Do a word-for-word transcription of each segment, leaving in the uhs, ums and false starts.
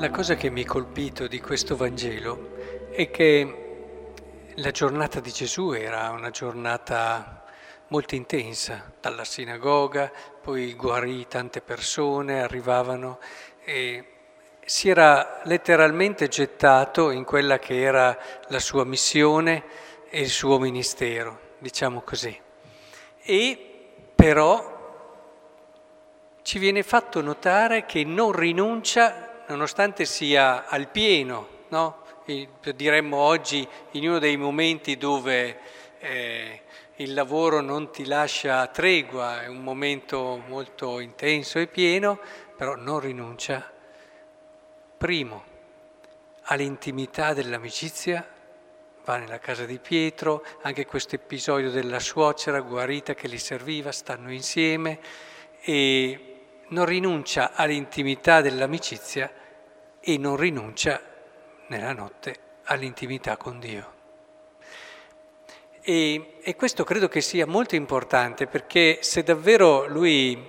La cosa che mi ha colpito di questo Vangelo è che la giornata di Gesù era una giornata molto intensa, dalla sinagoga, poi guarì tante persone, arrivavano e si era letteralmente gettato in quella che era la sua missione e il suo ministero, diciamo così. E però ci viene fatto notare che non rinuncia, nonostante sia al pieno, no? Diremmo oggi in uno dei momenti dove eh, il lavoro non ti lascia tregua, è un momento molto intenso e pieno, però non rinuncia, primo, all'intimità dell'amicizia, va nella casa di Pietro, anche questo episodio della suocera guarita che gli serviva, stanno insieme, e non rinuncia all'intimità dell'amicizia e non rinuncia nella notte all'intimità con Dio. E, e questo credo che sia molto importante, perché se davvero Lui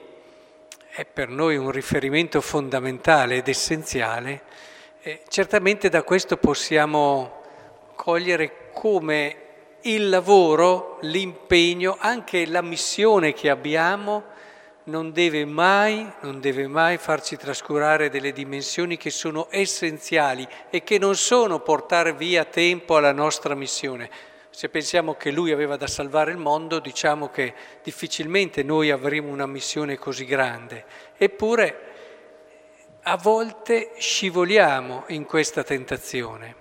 è per noi un riferimento fondamentale ed essenziale, eh, certamente da questo possiamo cogliere come il lavoro, l'impegno, anche la missione che abbiamo non deve mai, non deve mai farci trascurare delle dimensioni che sono essenziali e che non sono portare via tempo alla nostra missione. Se pensiamo che Lui aveva da salvare il mondo, diciamo che difficilmente noi avremo una missione così grande. Eppure a volte scivoliamo in questa tentazione,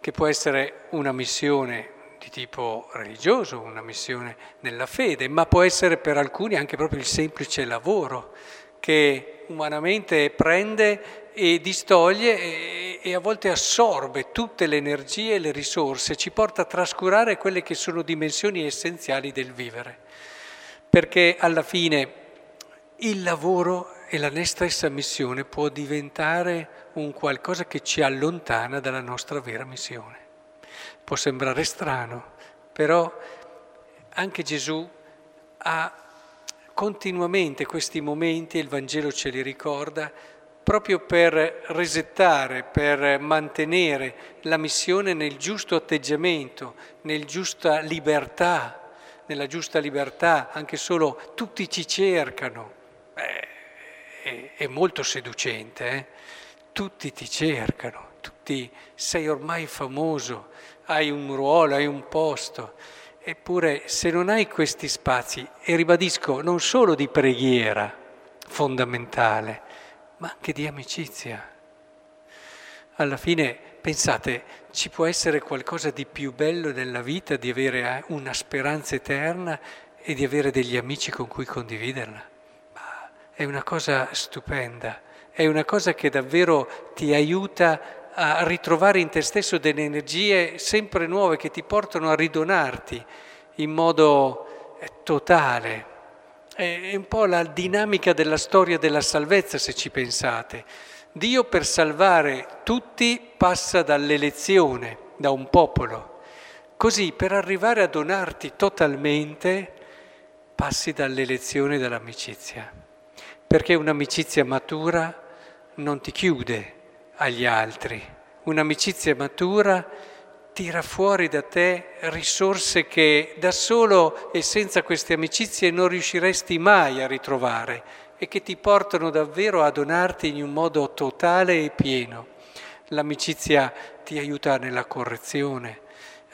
che può essere una missione di tipo religioso, una missione nella fede, ma può essere per alcuni anche proprio il semplice lavoro che umanamente prende e distoglie e, e a volte assorbe tutte le energie e le risorse, ci porta a trascurare quelle che sono dimensioni essenziali del vivere, perché alla fine il lavoro e la stessa missione può diventare un qualcosa che ci allontana dalla nostra vera missione. Può sembrare strano, però anche Gesù ha continuamente questi momenti, il Vangelo ce li ricorda, proprio per resettare, per mantenere la missione nel giusto atteggiamento, nel giusta libertà, nella giusta libertà, anche solo tutti ci cercano. Beh, è, è molto seducente, eh? Tutti ti cercano. Tutti, sei ormai famoso, hai un ruolo, hai un posto, eppure se non hai questi spazi, e ribadisco, non solo di preghiera fondamentale, ma anche di amicizia. Alla fine, pensate, ci può essere qualcosa di più bello nella vita, di avere una speranza eterna e di avere degli amici con cui condividerla? Ma è una cosa stupenda, è una cosa che davvero ti aiuta a ritrovare in te stesso delle energie sempre nuove che ti portano a ridonarti in modo totale. È un po' la dinamica della storia della salvezza, se ci pensate. Dio per salvare tutti passa dall'elezione, da un popolo. Così per arrivare a donarti totalmente passi dall'elezione e dall'amicizia. Perché un'amicizia matura non ti chiude agli altri. Un'amicizia matura tira fuori da te risorse che da solo e senza queste amicizie non riusciresti mai a ritrovare e che ti portano davvero a donarti in un modo totale e pieno. L'amicizia ti aiuta nella correzione,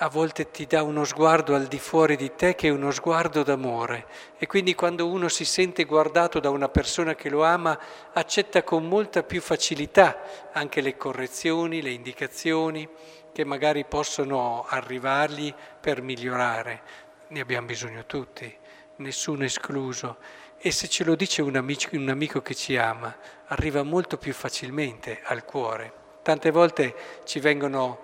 a volte ti dà uno sguardo al di fuori di te che è uno sguardo d'amore, e quindi quando uno si sente guardato da una persona che lo ama accetta con molta più facilità anche le correzioni, le indicazioni che magari possono arrivargli per migliorare. Ne abbiamo bisogno tutti, nessuno escluso, e se ce lo dice un amico, un amico che ci ama, arriva molto più facilmente al cuore. Tante volte ci vengono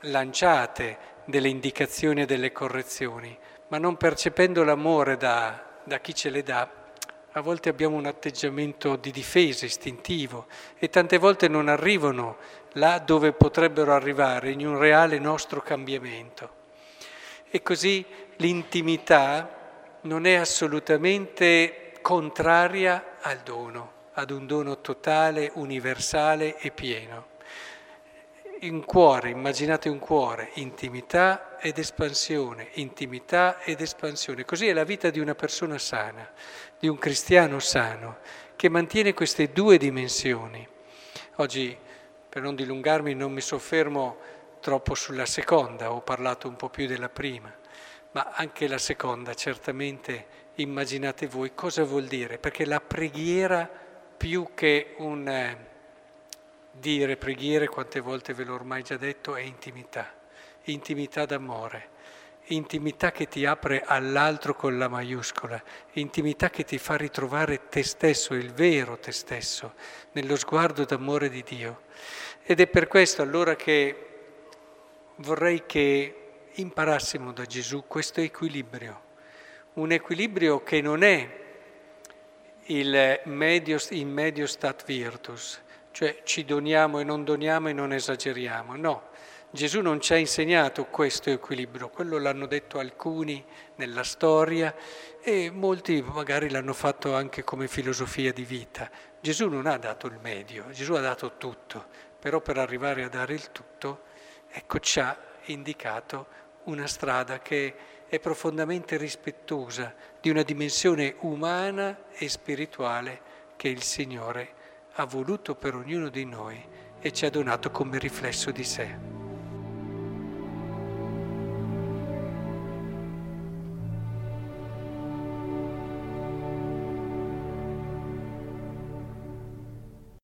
lanciate delle indicazioni e delle correzioni, ma non percependo l'amore da, da chi ce le dà, a volte abbiamo un atteggiamento di difesa istintivo e tante volte non arrivano là dove potrebbero arrivare in un reale nostro cambiamento. E così l'intimità non è assolutamente contraria al dono, ad un dono totale, universale e pieno. Un cuore, immaginate un cuore, intimità ed espansione, intimità ed espansione. Così è la vita di una persona sana, di un cristiano sano, che mantiene queste due dimensioni. Oggi, per non dilungarmi, non mi soffermo troppo sulla seconda, ho parlato un po' più della prima, ma anche la seconda, certamente, immaginate voi cosa vuol dire, perché la preghiera, più che un... Eh, Dire preghiere, quante volte ve l'ho ormai già detto, è intimità, intimità d'amore, intimità che ti apre all'altro con la maiuscola, intimità che ti fa ritrovare te stesso, il vero te stesso, nello sguardo d'amore di Dio. Ed è per questo allora che vorrei che imparassimo da Gesù questo equilibrio, un equilibrio che non è il medio, in medio stat virtus, cioè ci doniamo e non doniamo e non esageriamo. No, Gesù non ci ha insegnato questo equilibrio, quello l'hanno detto alcuni nella storia e molti magari l'hanno fatto anche come filosofia di vita. Gesù non ha dato il medio, Gesù ha dato tutto, però per arrivare a dare il tutto, ecco, ci ha indicato una strada che è profondamente rispettosa di una dimensione umana e spirituale che il Signore ha voluto per ognuno di noi e ci ha donato come riflesso di sé.